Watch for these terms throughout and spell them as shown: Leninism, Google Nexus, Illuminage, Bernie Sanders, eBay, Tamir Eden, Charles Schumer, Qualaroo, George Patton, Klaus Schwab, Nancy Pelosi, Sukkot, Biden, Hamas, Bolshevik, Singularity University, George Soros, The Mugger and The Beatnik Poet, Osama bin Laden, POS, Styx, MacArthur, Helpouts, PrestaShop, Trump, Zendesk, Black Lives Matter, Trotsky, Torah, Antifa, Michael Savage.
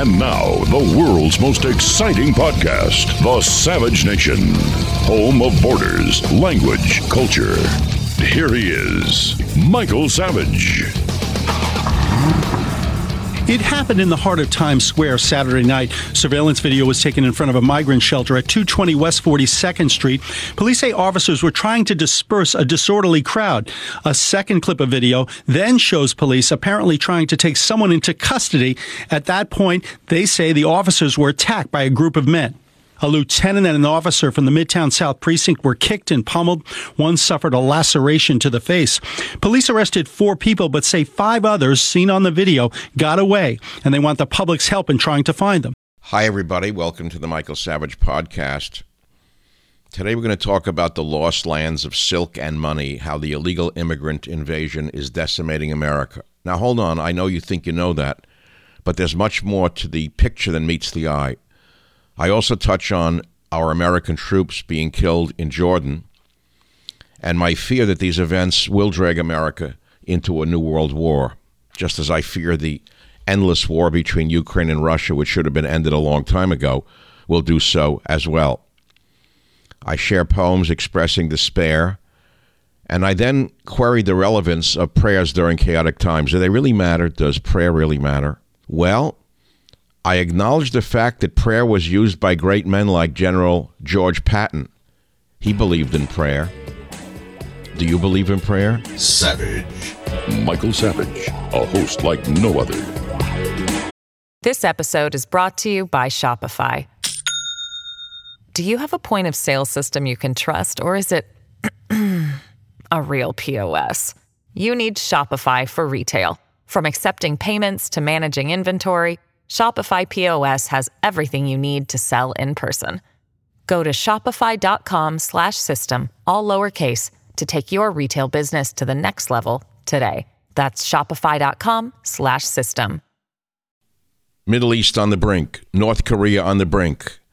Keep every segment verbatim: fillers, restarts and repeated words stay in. And now, the world's most exciting podcast, The Savage Nation, home of borders, language, culture. Here he is, Michael Savage. It happened in the heart of Times Square Saturday night. Surveillance video was taken in front of a migrant shelter at two twenty West forty-second Street. Police say officers were trying to disperse a disorderly crowd. A second clip of video then shows police apparently trying to take someone into custody. At that point, they say the officers were attacked by a group of men. A lieutenant and an officer from the Midtown South Precinct were kicked and pummeled. One suffered a laceration to the face. Police arrested four people, but say five others seen on the video got away, and they want the public's help in trying to find them. Hi, everybody. Welcome to the Michael Savage Podcast. Today we're going to talk about the lost lands of silk and money, how the illegal immigrant invasion is decimating America. Now, hold on. I know you think you know that, but there's much more to the picture than meets the eye. I also touch on our American troops being killed in Jordan and my fear that these events will drag America into a new world war, just as I fear the endless war between Ukraine and Russia, which should have been ended a long time ago, will do so as well. I share poems expressing despair, and I then query the relevance of prayers during chaotic times. Do they really matter? Does prayer really matter? Well, I acknowledge the fact that prayer was used by great men like General George Patton. He believed in prayer. Do you believe in prayer? Savage. Michael Savage, a host like no other. This episode is brought to you by Shopify. Do you have a point of sale system you can trust, or is it a real P O S? You need Shopify for retail. From accepting payments to managing inventory, Shopify P O S has everything you need to sell in person. Go to shopify.com slash system, all lowercase, to take your retail business to the next level today. That's shopify.com slash system. Middle East on the brink. North Korea on the brink.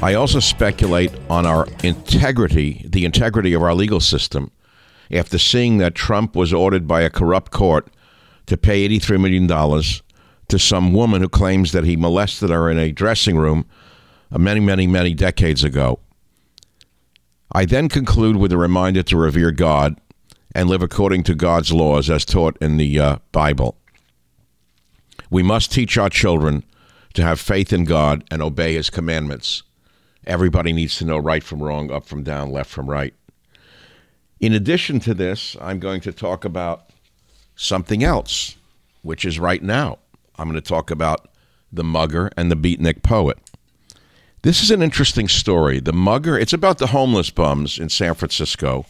I also speculate on our integrity, the integrity of our legal system, after seeing that Trump was ordered by a corrupt court to pay eighty-three million dollars to some woman who claims that he molested her in a dressing room many, many, many decades ago. I then conclude with a reminder to revere God and live according to God's laws as taught in the uh, Bible. We must teach our children to have faith in God and obey his commandments. Everybody needs to know right from wrong, up from down, left from right. In addition to this, I'm going to talk about something else, which is right now. I'm going to talk about The Mugger and the Beatnik Poet. This is an interesting story. The Mugger, it's about the homeless bums in San Francisco,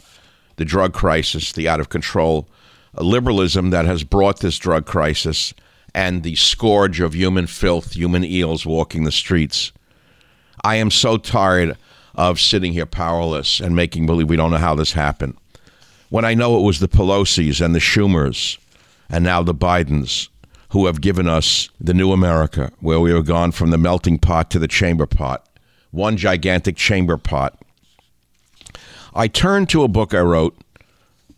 the drug crisis, the out-of-control liberalism that has brought this drug crisis, and the scourge of human filth, human eels walking the streets. I am so tired of sitting here powerless and making believe we don't know how this happened, when I know it was the Pelosi's and the Schumers and now the Bidens, who have given us the new America, where we have gone from the melting pot to the chamber pot, one gigantic chamber pot. I turned to a book I wrote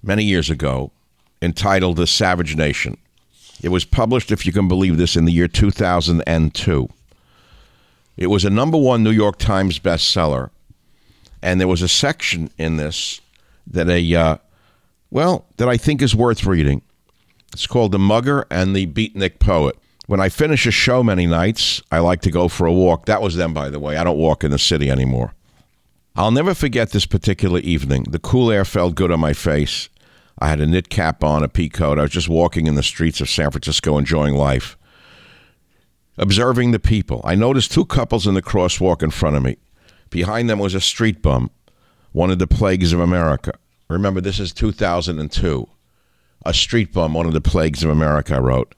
many years ago entitled The Savage Nation. It was published, if you can believe this, in the year two thousand two. It was a number one New York Times bestseller. And there was a section in this that a, uh, well, that I think is worth reading. It's called The Mugger and The Beatnik Poet. When I finish a show many nights, I like to go for a walk. That was them, by the way. I don't walk in the city anymore. I'll never forget this particular evening. The cool air felt good on my face. I had a knit cap on, a pea coat. I was just walking in the streets of San Francisco, enjoying life, observing the people. I noticed two couples in the crosswalk in front of me. Behind them was a street bum, one of the plagues of America. Remember, this is two thousand two. A street bum, one of the plagues of America, I wrote.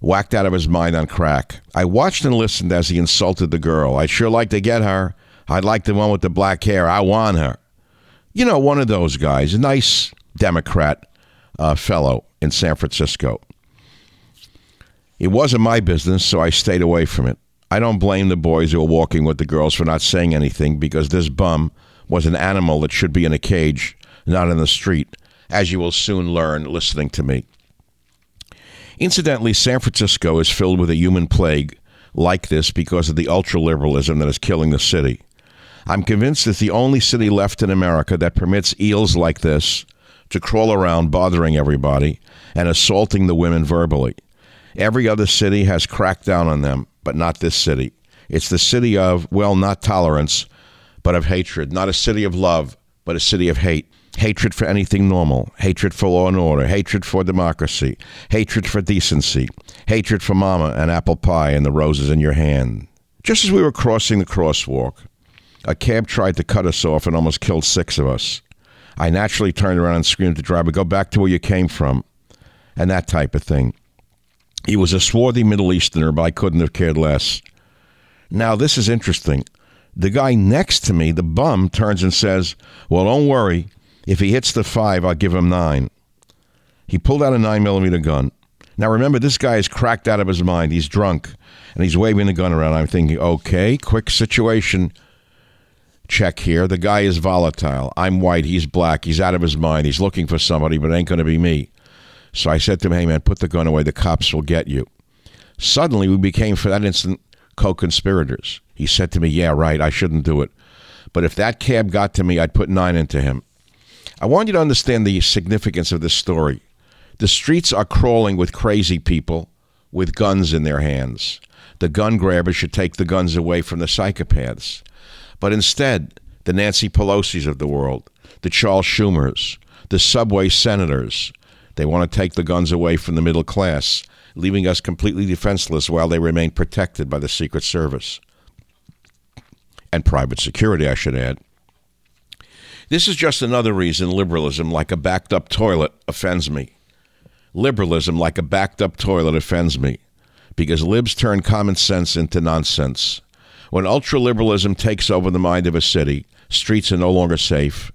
Whacked out of his mind on crack. I watched and listened as he insulted the girl. I'd sure like to get her. I'd like the one with the black hair. I want her. You know, one of those guys, a nice Democrat uh, fellow in San Francisco. It wasn't my business, so I stayed away from it. I don't blame the boys who were walking with the girls for not saying anything, because this bum was an animal that should be in a cage, not in the street, as you will soon learn listening to me. Incidentally, San Francisco is filled with a human plague like this because of the ultra-liberalism that is killing the city. I'm convinced it's the only city left in America that permits eels like this to crawl around bothering everybody and assaulting the women verbally. Every other city has cracked down on them, but not this city. It's the city of, well, not tolerance, but of hatred. Not a city of love, but a city of hate. Hatred for anything normal, hatred for law and order, hatred for democracy, hatred for decency, hatred for mama and apple pie and the roses in your hand. Just as we were crossing the crosswalk, a cab tried to cut us off and almost killed six of us. I naturally turned around and screamed at the driver, "Go back to where you came from," and that type of thing. He was a swarthy Middle Easterner, but I couldn't have cared less. Now, this is interesting. The guy next to me, the bum, turns and says, "Well, don't worry. If he hits the five, I'll give him nine." He pulled out a nine millimeter gun. Now, remember, this guy is cracked out of his mind. He's drunk, and he's waving the gun around. I'm thinking, okay, quick situation check here. The guy is volatile. I'm white. He's black. He's out of his mind. He's looking for somebody, but it ain't going to be me. So I said to him, "Hey, man, put the gun away. The cops will get you." Suddenly, we became, for that instant, co-conspirators. He said to me, "Yeah, right. I shouldn't do it. But if that cab got to me, I'd put nine into him." I want you to understand the significance of this story. The streets are crawling with crazy people with guns in their hands. The gun grabbers should take the guns away from the psychopaths. But instead, the Nancy Pelosi's of the world, the Charles Schumers, the subway senators, they want to take the guns away from the middle class, leaving us completely defenseless while they remain protected by the Secret Service. And private security, I should add. This is just another reason liberalism, like a backed-up toilet, offends me. Liberalism, like a backed-up toilet, offends me, because libs turn common sense into nonsense. When ultra-liberalism takes over the mind of a city, streets are no longer safe,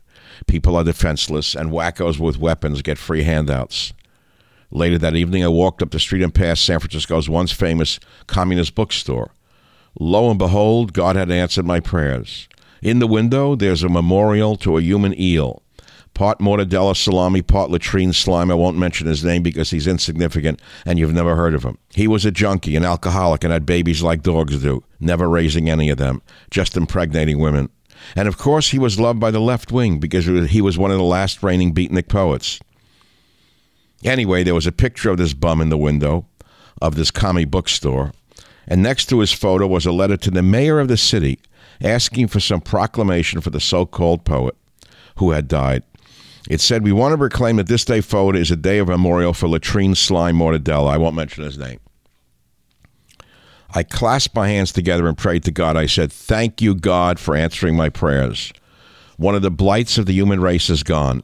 people are defenseless, and wackos with weapons get free handouts. Later that evening, I walked up the street and past San Francisco's once famous communist bookstore. Lo and behold, God had answered my prayers. In the window, there's a memorial to a human eel. Part mortadella salami, part latrine slime. I won't mention his name because he's insignificant and you've never heard of him. He was a junkie, an alcoholic, and had babies like dogs do, never raising any of them, just impregnating women. And of course, he was loved by the left wing because he was one of the last reigning beatnik poets. Anyway, there was a picture of this bum in the window of this commie bookstore. And next to his photo was a letter to the mayor of the city, asking for some proclamation for the so-called poet who had died. It said, "We want to proclaim that this day forward is a day of memorial for latrine slime mortadella." I won't mention his name. I clasped my hands together and prayed to God. I said, "Thank you, God, for answering my prayers. One of the blights of the human race is gone."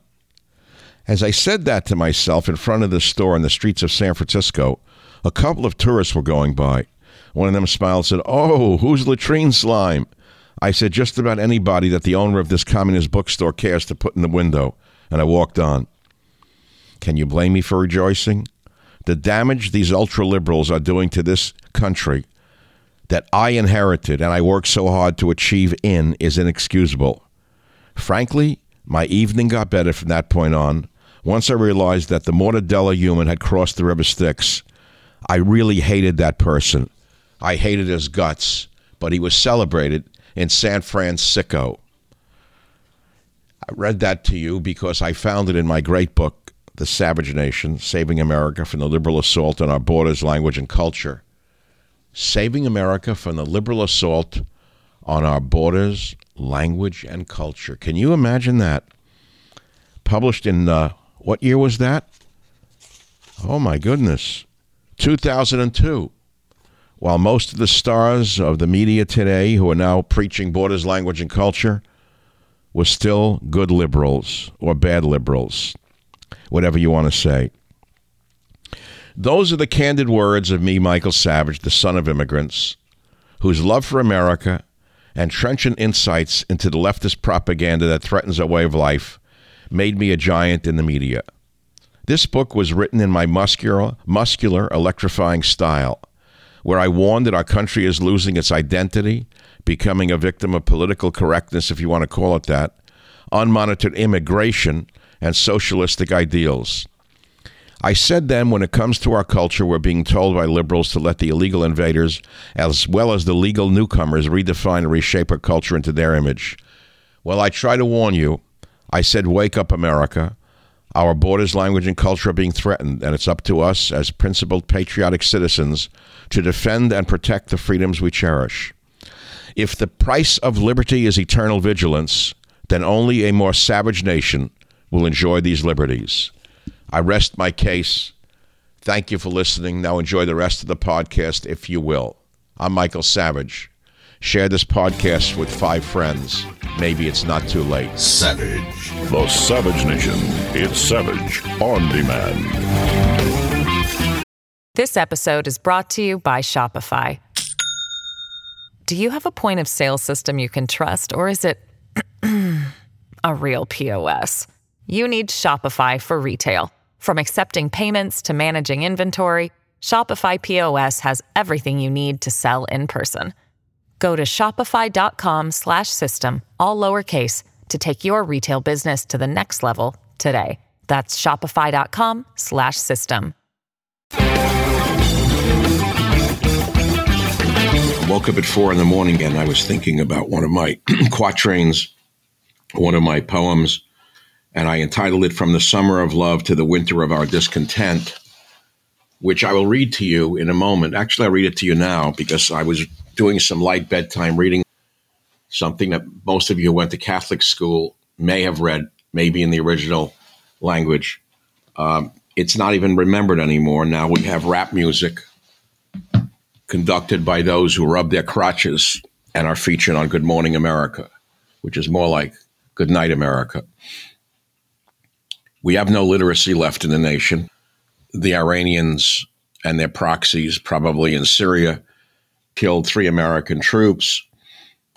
As I said that to myself in front of the store in the streets of San Francisco, a couple of tourists were going by. One of them smiled and said, "Oh, who's latrine slime?" I said, "Just about anybody that the owner of this communist bookstore cares to put in the window," and I walked on. Can you blame me for rejoicing? the damage these ultra-liberals are doing to this country that I inherited and I worked so hard to achieve in is inexcusable. Frankly, my evening got better from that point on. Once I realized that the Mortadella human had crossed the river Styx, I really hated that person. I hated his guts, but he was celebrated in San Francisco. I read that to you because I found it in my great book, The Savage Nation, Saving America from the Liberal Assault on Our Borders, Language, and Culture. Saving America from the Liberal Assault on Our Borders, Language, and Culture. Can you imagine that? Published in... Uh, What year was that? Oh, my goodness. two thousand two. While most of the stars of the media today who are now preaching borders, language, and culture were still good liberals or bad liberals, whatever you want to say. Those are the candid words of me, Michael Savage, the son of immigrants, whose love for America and trenchant insights into the leftist propaganda that threatens our way of life made me a giant in the media. This book was written in my muscular, muscular, electrifying style, where I warned that our country is losing its identity, becoming a victim of political correctness, if you want to call it that, unmonitored immigration, and socialistic ideals. I said then, when it comes to our culture, we're being told by liberals to let the illegal invaders, as well as the legal newcomers, redefine and reshape our culture into their image. Well, I try to warn you, I said, wake up, America. Our borders, language, and culture are being threatened, and it's up to us as principled patriotic citizens to defend and protect the freedoms we cherish. If the price of liberty is eternal vigilance, then only a more savage nation will enjoy these liberties. I rest my case. Thank you for listening. Now enjoy the rest of the podcast, if you will. I'm Michael Savage. Share this podcast with five friends. Maybe it's not too late. Savage. The Savage Nation. It's Savage on Demand. This episode is brought to you by Shopify. Do you have a point of sale system you can trust, or is it a real P O S? You need Shopify for retail. From accepting payments to managing inventory, Shopify P O S has everything you need to sell in person. Go to shopify.com slash system, all lowercase, to take your retail business to the next level today. That's shopify.com slash system. I woke up at four in the morning and I was thinking about one of my quatrains, one of my poems, and I entitled it From the Summer of Love to the Winter of Our Discontent, which I will read to you in a moment. Actually, I'll read it to you now because I was doing some light bedtime reading, something that most of you who went to Catholic school may have read, maybe in the original language. Um, it's not even remembered anymore. Now we have rap music conducted by those who rub their crotches and are featured on Good Morning America, which is more like Good Night America. We have no literacy left in the nation. The Iranians and their proxies, probably in Syria, killed three American troops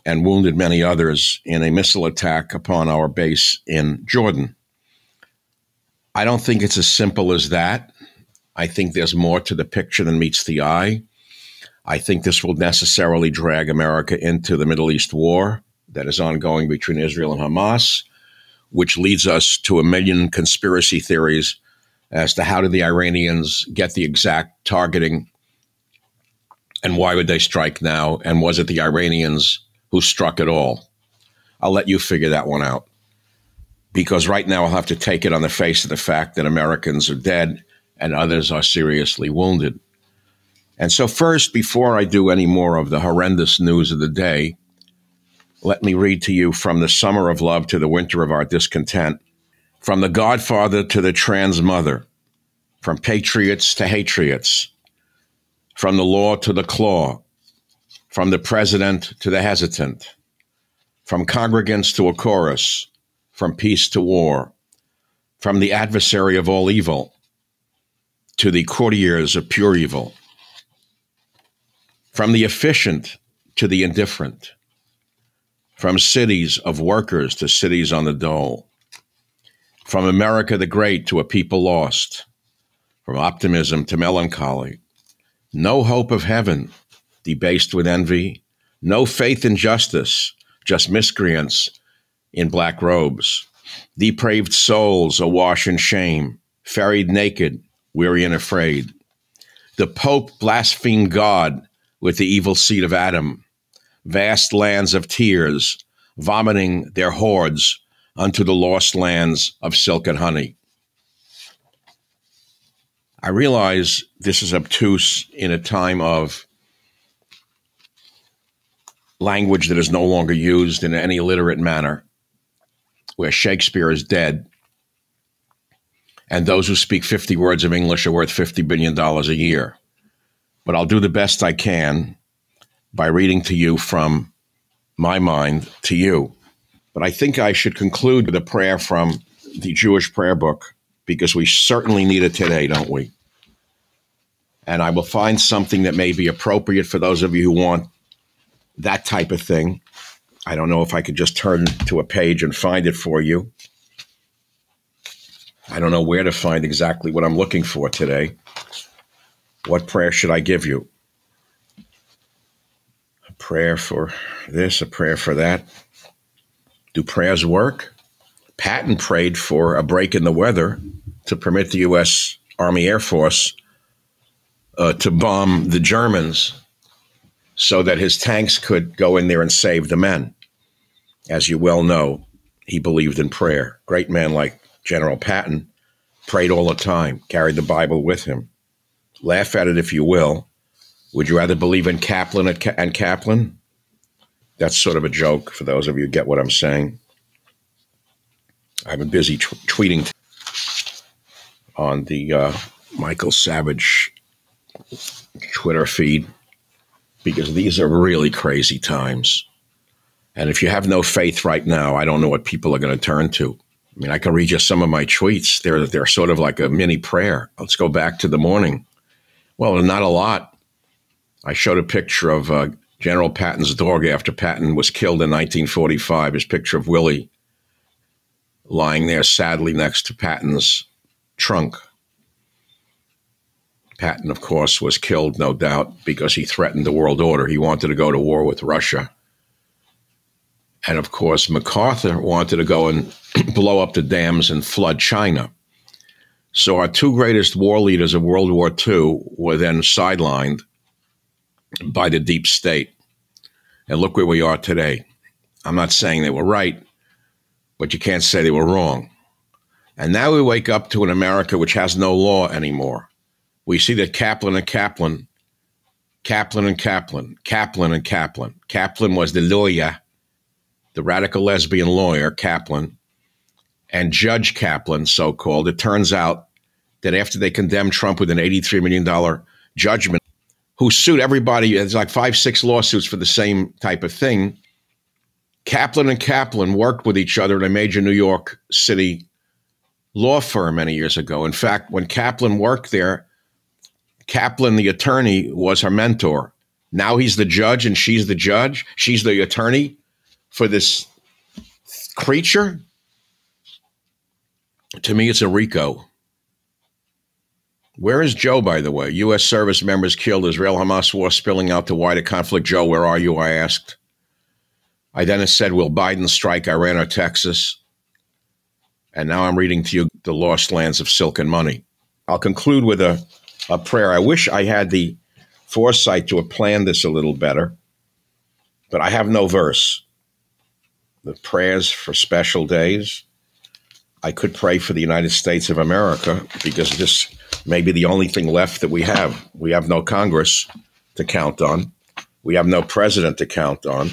and wounded many others in a missile attack upon our base in Jordan. I don't think it's as simple as that. I think there's more to the picture than meets the eye. I think this will necessarily drag America into the Middle East war that is ongoing between Israel and Hamas, which leads us to a million conspiracy theories as to how did the Iranians get the exact targeting and why would they strike now? And was it the Iranians who struck at all? I'll let you figure that one out, because right now I'll have to take it on the face of the fact that Americans are dead and others are seriously wounded. And so first, before I do any more of the horrendous news of the day, let me read to you From the Summer of Love to the Winter of Our Discontent, from the Godfather to the trans mother, from patriots to hatriots, from the law to the claw, from the president to the hesitant, from congregants to a chorus, from peace to war, from the adversary of all evil to the courtiers of pure evil, from the efficient to the indifferent, from cities of workers to cities on the dole, from America the Great to a people lost, from optimism to melancholy, no hope of heaven, debased with envy, no faith in justice, just miscreants in black robes, depraved souls awash in shame, ferried naked, weary and afraid. The Pope blasphemed God with the evil seed of Adam, vast lands of tears, vomiting their hordes unto the lost lands of silk and honey. I realize this is obtuse in a time of language that is no longer used in any literate manner, where Shakespeare is dead, and those who speak fifty words of English are worth fifty billion dollars a year. But I'll do the best I can by reading to you from my mind to you. But I think I should conclude with a prayer from the Jewish prayer book, because we certainly need it today, don't we? And I will find something that may be appropriate for those of you who want that type of thing. I don't know if I could just turn to a page and find it for you. I don't know where to find exactly what I'm looking for today. What prayer should I give you? A prayer for this, a prayer for that. Do prayers work? Patton prayed for a break in the weather to permit the U S Army Air Force uh, to bomb the Germans so that his tanks could go in there and save the men. As you well know, he believed in prayer. Great man like General Patton prayed all the time, carried the Bible with him. Laugh at it if you will. Would you rather believe in Kaplan and Kaplan? That's sort of a joke for those of you who get what I'm saying. I've been busy t- tweeting on the uh, Michael Savage Twitter feed, because these are really crazy times. And if you have no faith right now, I don't know what people are going to turn to. I mean, I can read just some of my tweets. They're, they're sort of like a mini prayer. Let's go back to the morning. Well, not a lot. I showed a picture of Uh, General Patton's dog after Patton was killed in nineteen forty-five, his picture of Willie lying there sadly next to Patton's trunk. Patton, of course, was killed, no doubt, because he threatened the world order. He wanted to go to war with Russia. And, of course, MacArthur wanted to go and blow up the dams and flood China. So our two greatest war leaders of World War Two were then sidelined by the deep state. And look where we are today. I'm not saying they were right, but you can't say they were wrong. And now we wake up to an America which has no law anymore. We see that Kaplan and Kaplan, Kaplan and Kaplan, Kaplan and Kaplan. Kaplan was the lawyer, the radical lesbian lawyer, Kaplan, and Judge Kaplan, so-called. It turns out that after they condemned Trump with an eighty-three million dollars judgment, who sued everybody, it's like five, six lawsuits for the same type of thing. Kaplan and Kaplan worked with each other in a major New York City law firm many years ago. In fact, when Kaplan worked there, Kaplan, the attorney, was her mentor. Now he's the judge and she's the judge. She's the attorney for this creature. To me, it's a RICO. Where is Joe, by the way? U S service members killed, Israel-Hamas war spilling out to wider conflict. Joe, where are you? I asked. I then said, will Biden strike Iran or Texas? And now I'm reading to you The Lost Lands of Silk and Money. I'll conclude with a, a prayer. I wish I had the foresight to have planned this a little better, but I have no verse. The prayers for special days. I could pray for the United States of America, because this maybe the only thing left that we have. We have no Congress to count on. We have no president to count on.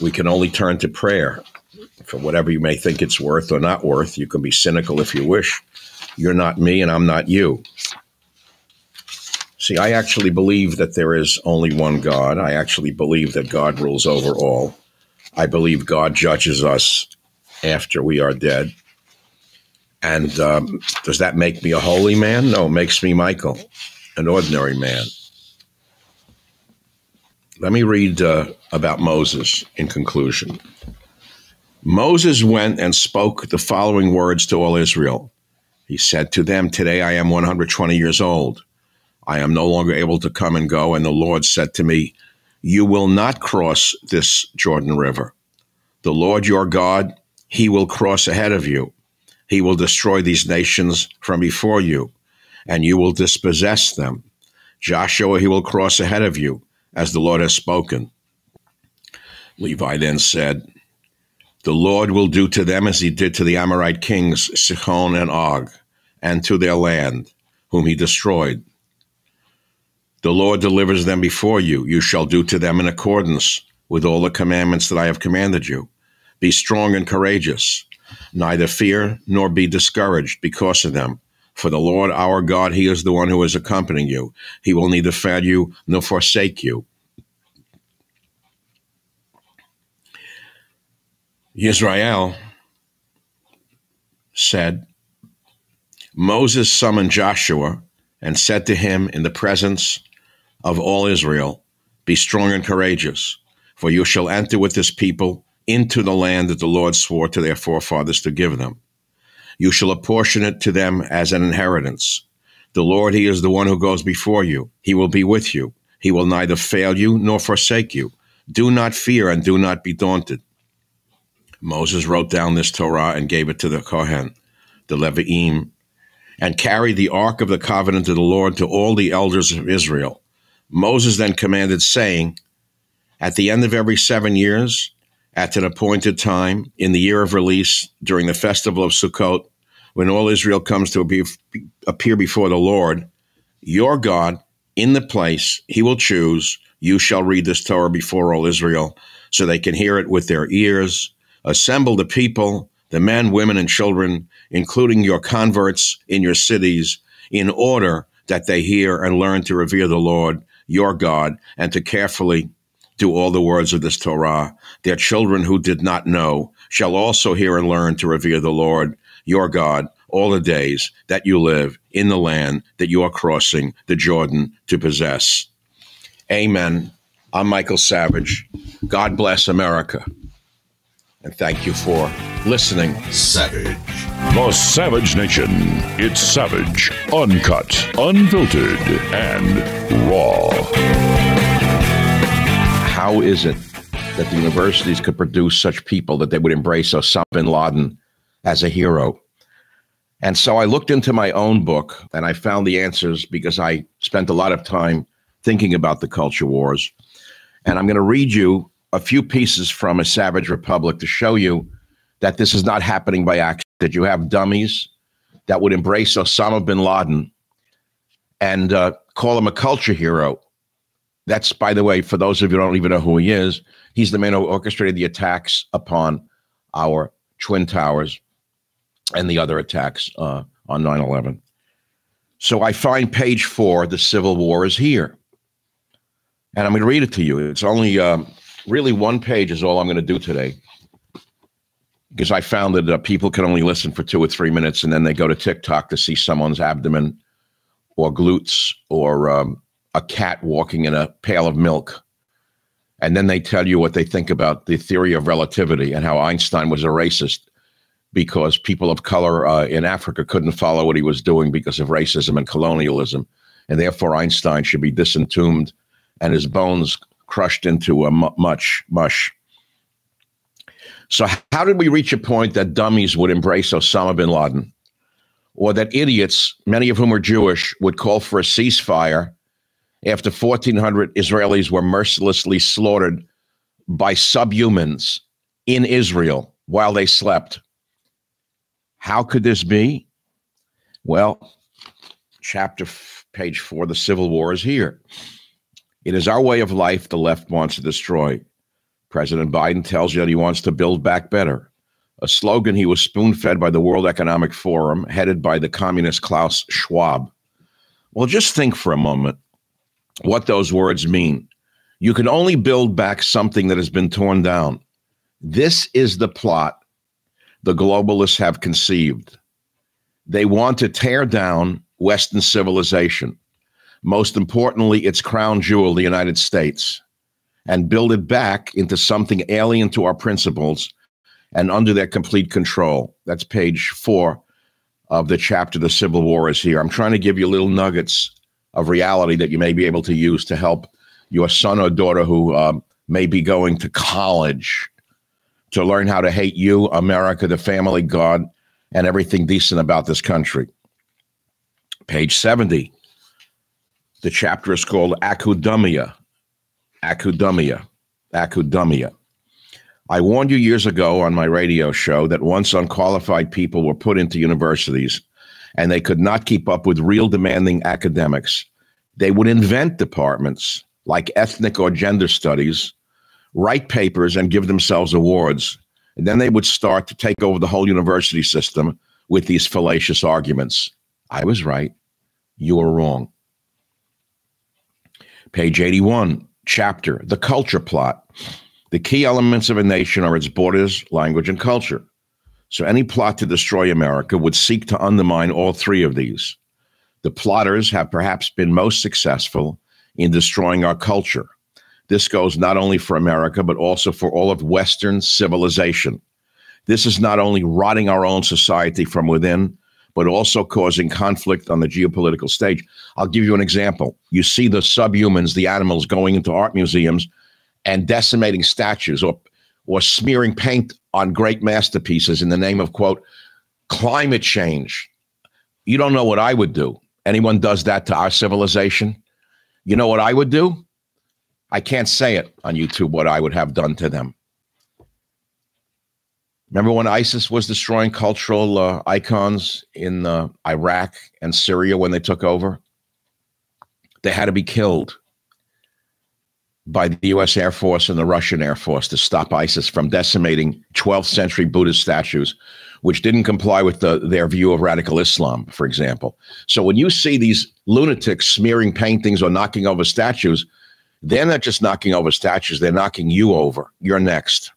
We can only turn to prayer for whatever you may think it's worth or not worth. You can be cynical if you wish. You're not me and I'm not you. See, I actually believe that there is only one God. I actually believe that God rules over all. I believe God judges us after we are dead. And um, does that make me a holy man? No, it makes me Michael, an ordinary man. Let me read uh, about Moses in conclusion. Moses went and spoke the following words to all Israel. He said to them, "Today I am one hundred twenty years old. I am no longer able to come and go. And the Lord said to me, you will not cross this Jordan River. The Lord your God, he will cross ahead of you. He will destroy these nations from before you, and you will dispossess them. Joshua, he will cross ahead of you, as the Lord has spoken." Levi then said, "The Lord will do to them as he did to the Amorite kings, Sihon and Og, and to their land, whom he destroyed. The Lord delivers them before you. You shall do to them in accordance with all the commandments that I have commanded you. Be strong and courageous. Neither fear nor be discouraged because of them. For the Lord our God, he is the one who is accompanying you. He will neither fail you nor forsake you." Israel said, "Moses summoned Joshua and said to him in the presence of all Israel, be strong and courageous, for you shall enter with this people into the land that the Lord swore to their forefathers to give them. You shall apportion it to them as an inheritance. The Lord, he is the one who goes before you. He will be with you. He will neither fail you nor forsake you. Do not fear and do not be daunted." Moses wrote down this Torah and gave it to the Kohen, the Levi'im, and carried the Ark of the Covenant of the Lord to all the elders of Israel. Moses then commanded, saying, "At the end of every seven years, at an appointed time, in the year of release, during the festival of Sukkot, when all Israel comes to appear before the Lord, your God, in the place he will choose, you shall read this Torah before all Israel, so they can hear it with their ears. Assemble the people, the men, women, and children, including your converts in your cities, in order that they hear and learn to revere the Lord, your God, and to carefully do all the words of this Torah. Their children who did not know shall also hear and learn to revere the Lord, your God, all the days that you live in the land that you are crossing the Jordan to possess." Amen. I'm Michael Savage. God bless America. And thank you for listening. Savage. The Savage Nation. It's savage, uncut, unfiltered, and raw. How is it that the universities could produce such people that they would embrace Osama bin Laden as a hero? And so I looked into my own book and I found the answers, because I spent a lot of time thinking about the culture wars. And I'm going to read you a few pieces from A Savage Republic to show you that this is not happening by accident, that you have dummies that would embrace Osama bin Laden and uh, call him a culture hero. That's, by the way, for those of you who don't even know who he is, he's the man who orchestrated the attacks upon our Twin Towers and the other attacks uh, on nine eleven. So I find page four, the Civil War is here. And I'm going to read it to you. It's only... Um, Really, one page is all I'm going to do today, because I found that uh, people can only listen for two or three minutes and then they go to TikTok to see someone's abdomen or glutes or um, a cat walking in a pail of milk. And then they tell you what they think about the theory of relativity and how Einstein was a racist because people of color uh, in Africa couldn't follow what he was doing because of racism and colonialism. And therefore, Einstein should be disentombed and his bones crushed into a much mush. So how did we reach a point that dummies would embrace Osama bin Laden, or that idiots, many of whom are Jewish, would call for a ceasefire after fourteen hundred Israelis were mercilessly slaughtered by subhumans in Israel while they slept? How could this be? Well, chapter page four, the Civil War is here. It is our way of life the left wants to destroy. President Biden tells you that he wants to build back better, a slogan he was spoon-fed by the World Economic Forum, headed by the communist Klaus Schwab. Well, just think for a moment what those words mean. You can only build back something that has been torn down. This is the plot the globalists have conceived. They want to tear down Western civilization, most importantly, its crown jewel, the United States, and build it back into something alien to our principles and under their complete control. That's page four of the chapter The Civil War is Here. I'm trying to give you little nuggets of reality that you may be able to use to help your son or daughter who um, may be going to college to learn how to hate you, America, the family, God, and everything decent about this country. Page seventy. The chapter is called Academia. Academia. Academia. I warned you years ago on my radio show that once unqualified people were put into universities and they could not keep up with real demanding academics, they would invent departments like ethnic or gender studies, write papers and give themselves awards. And then they would start to take over the whole university system with these fallacious arguments. I was right. You were wrong. Page eighty-one, chapter, The Culture Plot. The key elements of a nation are its borders, language, and culture. So any plot to destroy America would seek to undermine all three of these. The plotters have perhaps been most successful in destroying our culture. This goes not only for America, but also for all of Western civilization. This is not only rotting our own society from within, but also causing conflict on the geopolitical stage. I'll give you an example. You see the subhumans, the animals, going into art museums and decimating statues or or smearing paint on great masterpieces in the name of, quote, climate change. You don't know what I would do. Anyone does that to our civilization? You know what I would do? I can't say it on YouTube what I would have done to them. Remember when ISIS was destroying cultural uh, icons in uh, Iraq and Syria when they took over? They had to be killed by the U S Air Force and the Russian Air Force to stop ISIS from decimating twelfth century Buddhist statues, which didn't comply with the, their view of radical Islam, for example. So when you see these lunatics smearing paintings or knocking over statues, they're not just knocking over statues, they're knocking you over. You're next.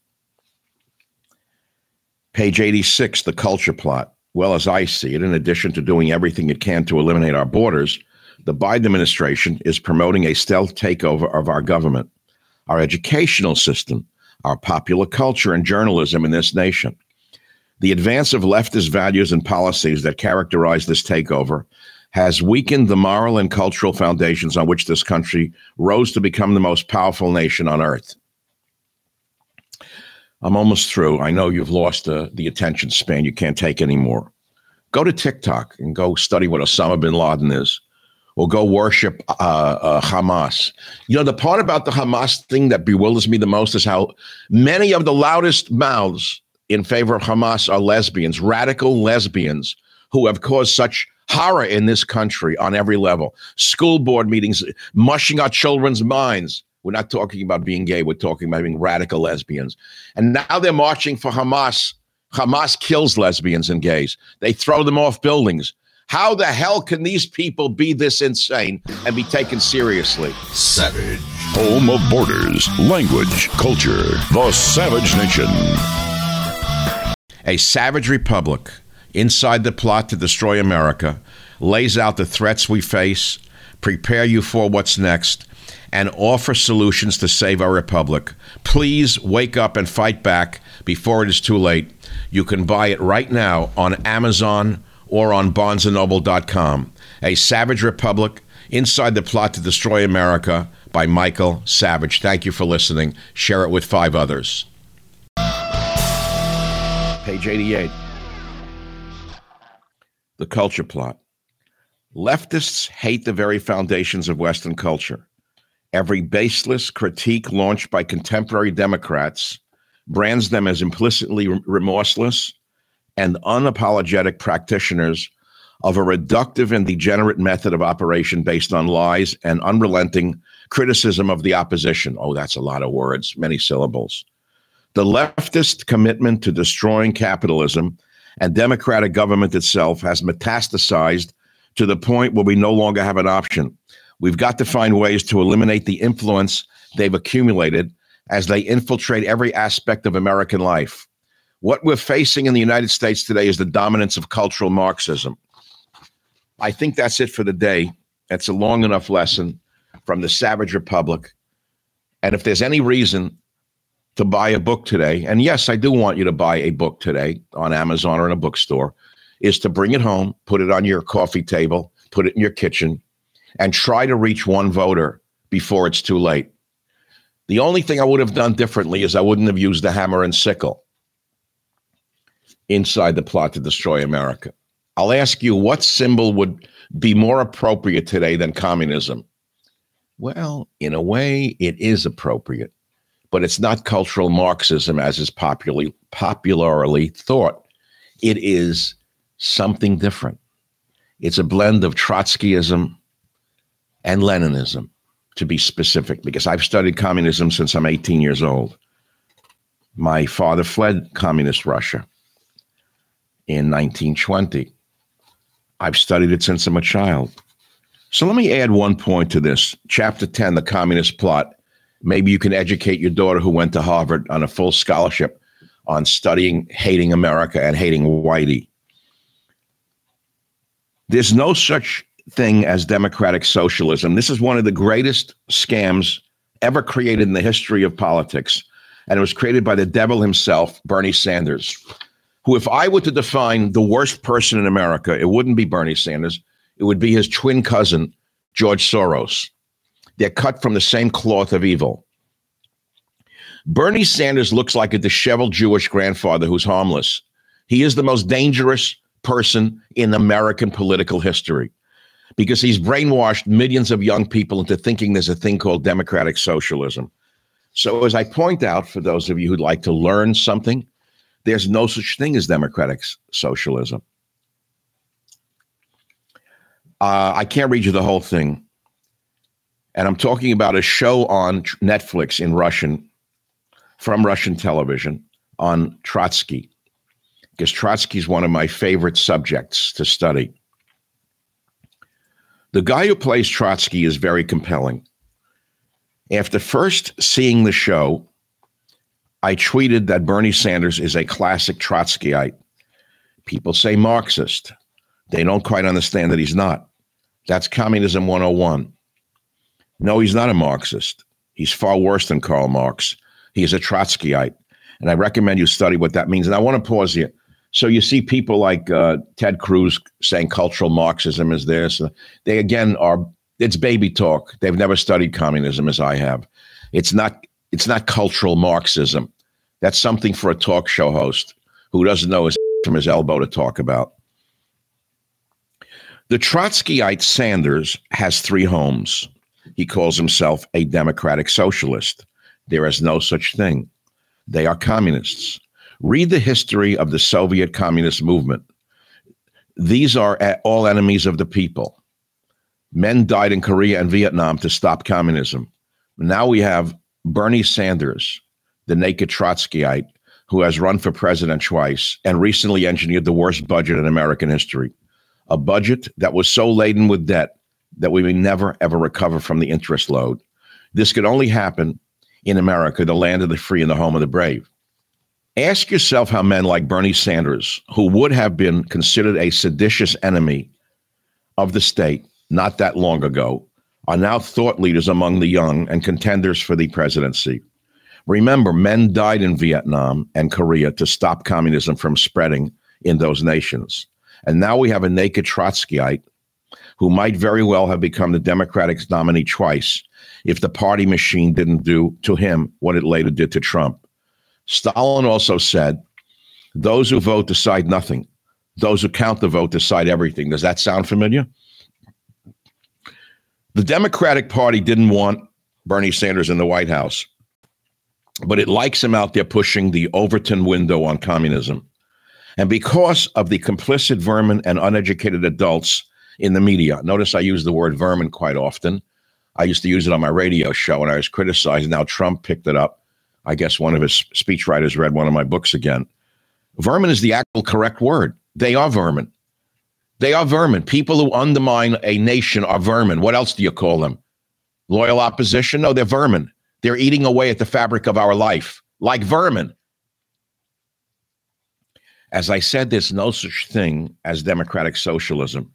Page eighty-six, The Culture Plot. Well, as I see it, in addition to doing everything it can to eliminate our borders, the Biden administration is promoting a stealth takeover of our government, our educational system, our popular culture and journalism in this nation. The advance of leftist values and policies that characterize this takeover has weakened the moral and cultural foundations on which this country rose to become the most powerful nation on earth. I'm almost through. I know you've lost uh, the attention span. You can't take anymore. Go to TikTok and go study what Osama bin Laden is. Or go worship uh, uh, Hamas. You know, the part about the Hamas thing that bewilders me the most is how many of the loudest mouths in favor of Hamas are lesbians, radical lesbians, who have caused such horror in this country on every level. School board meetings, mushing our children's minds. We're not talking about being gay. We're talking about being radical lesbians. And now they're marching for Hamas. Hamas kills lesbians and gays. They throw them off buildings. How the hell can these people be this insane and be taken seriously? Savage, home of borders, language, culture, the Savage Nation. A savage republic inside the plot to destroy America lays out the threats we face, prepare you for what's next, and offer solutions to save our republic. Please wake up and fight back before it is too late. You can buy it right now on Amazon or on barnes and noble dot com. A Savage Republic, Inside the Plot to Destroy America by Michael Savage. Thank you for listening. Share it with five others. Page eighty-eight. The Culture Plot. Leftists hate the very foundations of Western culture. Every baseless critique launched by contemporary Democrats brands them as implicitly remorseless and unapologetic practitioners of a reductive and degenerate method of operation based on lies and unrelenting criticism of the opposition. Oh, that's a lot of words, many syllables. The leftist commitment to destroying capitalism and democratic government itself has metastasized to the point where we no longer have an option. We've got to find ways to eliminate the influence they've accumulated as they infiltrate every aspect of American life. What we're facing in the United States today is the dominance of cultural Marxism. I think that's it for the day. That's a long enough lesson from the Savage Republic. And if there's any reason to buy a book today, and yes, I do want you to buy a book today on Amazon or in a bookstore, is to bring it home, put it on your coffee table, put it in your kitchen, and try to reach one voter before it's too late. The only thing I would have done differently is I wouldn't have used the hammer and sickle inside the plot to destroy America. I'll ask you, what symbol would be more appropriate today than communism? Well, in a way, it is appropriate, but it's not cultural Marxism as is popularly, popularly thought. It is something different. It's a blend of Trotskyism and Leninism, to be specific, because I've studied communism since I'm eighteen years old. My father fled communist Russia in nineteen twenty. I've studied it since I'm a child. So let me add one point to this. Chapter ten, The Communist Plot. Maybe you can educate your daughter who went to Harvard on a full scholarship on studying hating America and hating whitey. There's no such thing as democratic socialism. This is one of the greatest scams ever created in the history of politics. And it was created by the devil himself, Bernie Sanders, who, if I were to define the worst person in America, it wouldn't be Bernie Sanders. It would be his twin cousin, George Soros. They're cut from the same cloth of evil. Bernie Sanders looks like a disheveled Jewish grandfather who's harmless. He is the most dangerous person in American political history because he's brainwashed millions of young people into thinking there's a thing called democratic socialism. So as I point out, for those of you who'd like to learn something, there's no such thing as democratic socialism. Uh, I can't read you the whole thing. And I'm talking about a show on Netflix in Russian, from Russian television, on Trotsky, because Trotsky is one of my favorite subjects to study. The guy who plays Trotsky is very compelling. After first seeing the show, I tweeted that Bernie Sanders is a classic Trotskyite. People say Marxist. They don't quite understand that he's not. That's communism one oh one. No, he's not a Marxist. He's far worse than Karl Marx. He is a Trotskyite. And I recommend you study what that means. And I want to pause here. So you see people like uh, Ted Cruz saying cultural Marxism is this. They, again, are, it's baby talk. They've never studied communism as I have. It's not, it's not cultural Marxism. That's something for a talk show host who doesn't know his from his elbow to talk about. The Trotskyite Sanders has three homes. He calls himself a democratic socialist. There is no such thing. They are communists. Read the history of the Soviet communist movement. These are all enemies of the people. Men died in Korea and Vietnam to stop communism. Now we have Bernie Sanders, the naked Trotskyite, who has run for president twice and recently engineered the worst budget in American history. A budget that was so laden with debt that we may never, ever recover from the interest load. This could only happen in America, the land of the free and the home of the brave. Ask yourself how men like Bernie Sanders, who would have been considered a seditious enemy of the state not that long ago, are now thought leaders among the young and contenders for the presidency. Remember, men died in Vietnam and Korea to stop communism from spreading in those nations. And now we have a naked Trotskyite who might very well have become the Democratic nominee twice if the party machine didn't do to him what it later did to Trump. Stalin also said, those who vote decide nothing. Those who count the vote decide everything. Does that sound familiar? The Democratic Party didn't want Bernie Sanders in the White House, but it likes him out there pushing the Overton window on communism. And because of the complicit vermin and uneducated adults in the media, notice I use the word vermin quite often. I used to use it on my radio show and I was criticized. Now Trump picked it up. I guess one of his speechwriters read one of my books again. Vermin is the actual correct word. They are vermin. They are vermin. People who undermine a nation are vermin. What else do you call them? Loyal opposition? No, they're vermin. They're eating away at the fabric of our life like vermin. As I said, there's no such thing as democratic socialism.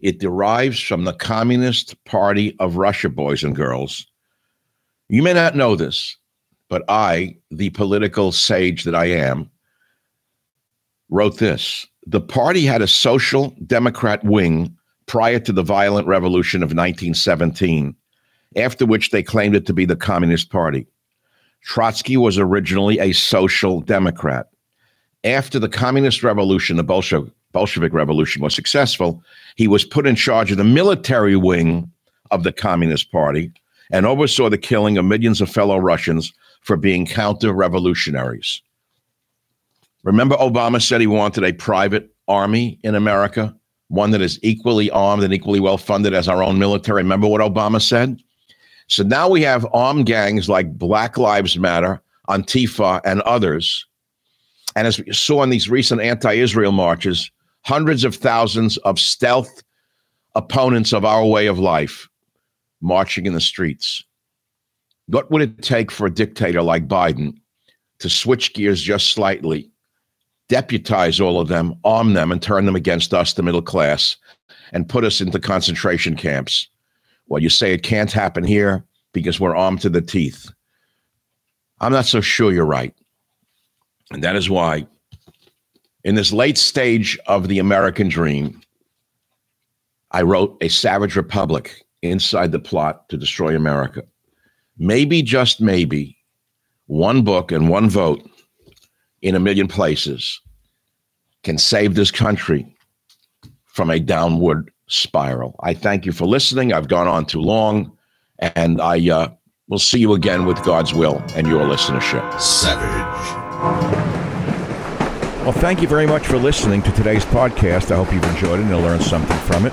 It derives from the Communist Party of Russia, boys and girls. You may not know this, but I, the political sage that I am, wrote this: the party had a social democrat wing prior to the violent revolution of nineteen seventeen, after which they claimed it to be the Communist Party. Trotsky was originally a social democrat. After the Communist Revolution, the Bolshe- Bolshevik Revolution, was successful, he was put in charge of the military wing of the Communist Party and oversaw the killing of millions of fellow Russians for being counter-revolutionaries. Remember, Obama said he wanted a private army in America, one that is equally armed and equally well-funded as our own military. Remember what Obama said? So now we have armed gangs like Black Lives Matter, Antifa, and others. And as we saw in these recent anti-Israel marches, hundreds of thousands of stealth opponents of our way of life marching in the streets. What would it take for a dictator like Biden to switch gears just slightly, deputize all of them, arm them, and turn them against us, the middle class, and put us into concentration camps? Well, you say it can't happen here because we're armed to the teeth. I'm not so sure you're right. And that is why, in this late stage of the American dream, I wrote A Savage Republic: Inside the Plot to Destroy America. Maybe, just maybe, one book and one vote in a million places can save this country from a downward spiral. I thank you for listening. I've gone on too long, and I uh, will see you again with God's will and your listenership. Savage. Well, thank you very much for listening to today's podcast. I hope you've enjoyed it and you'll learn something from it.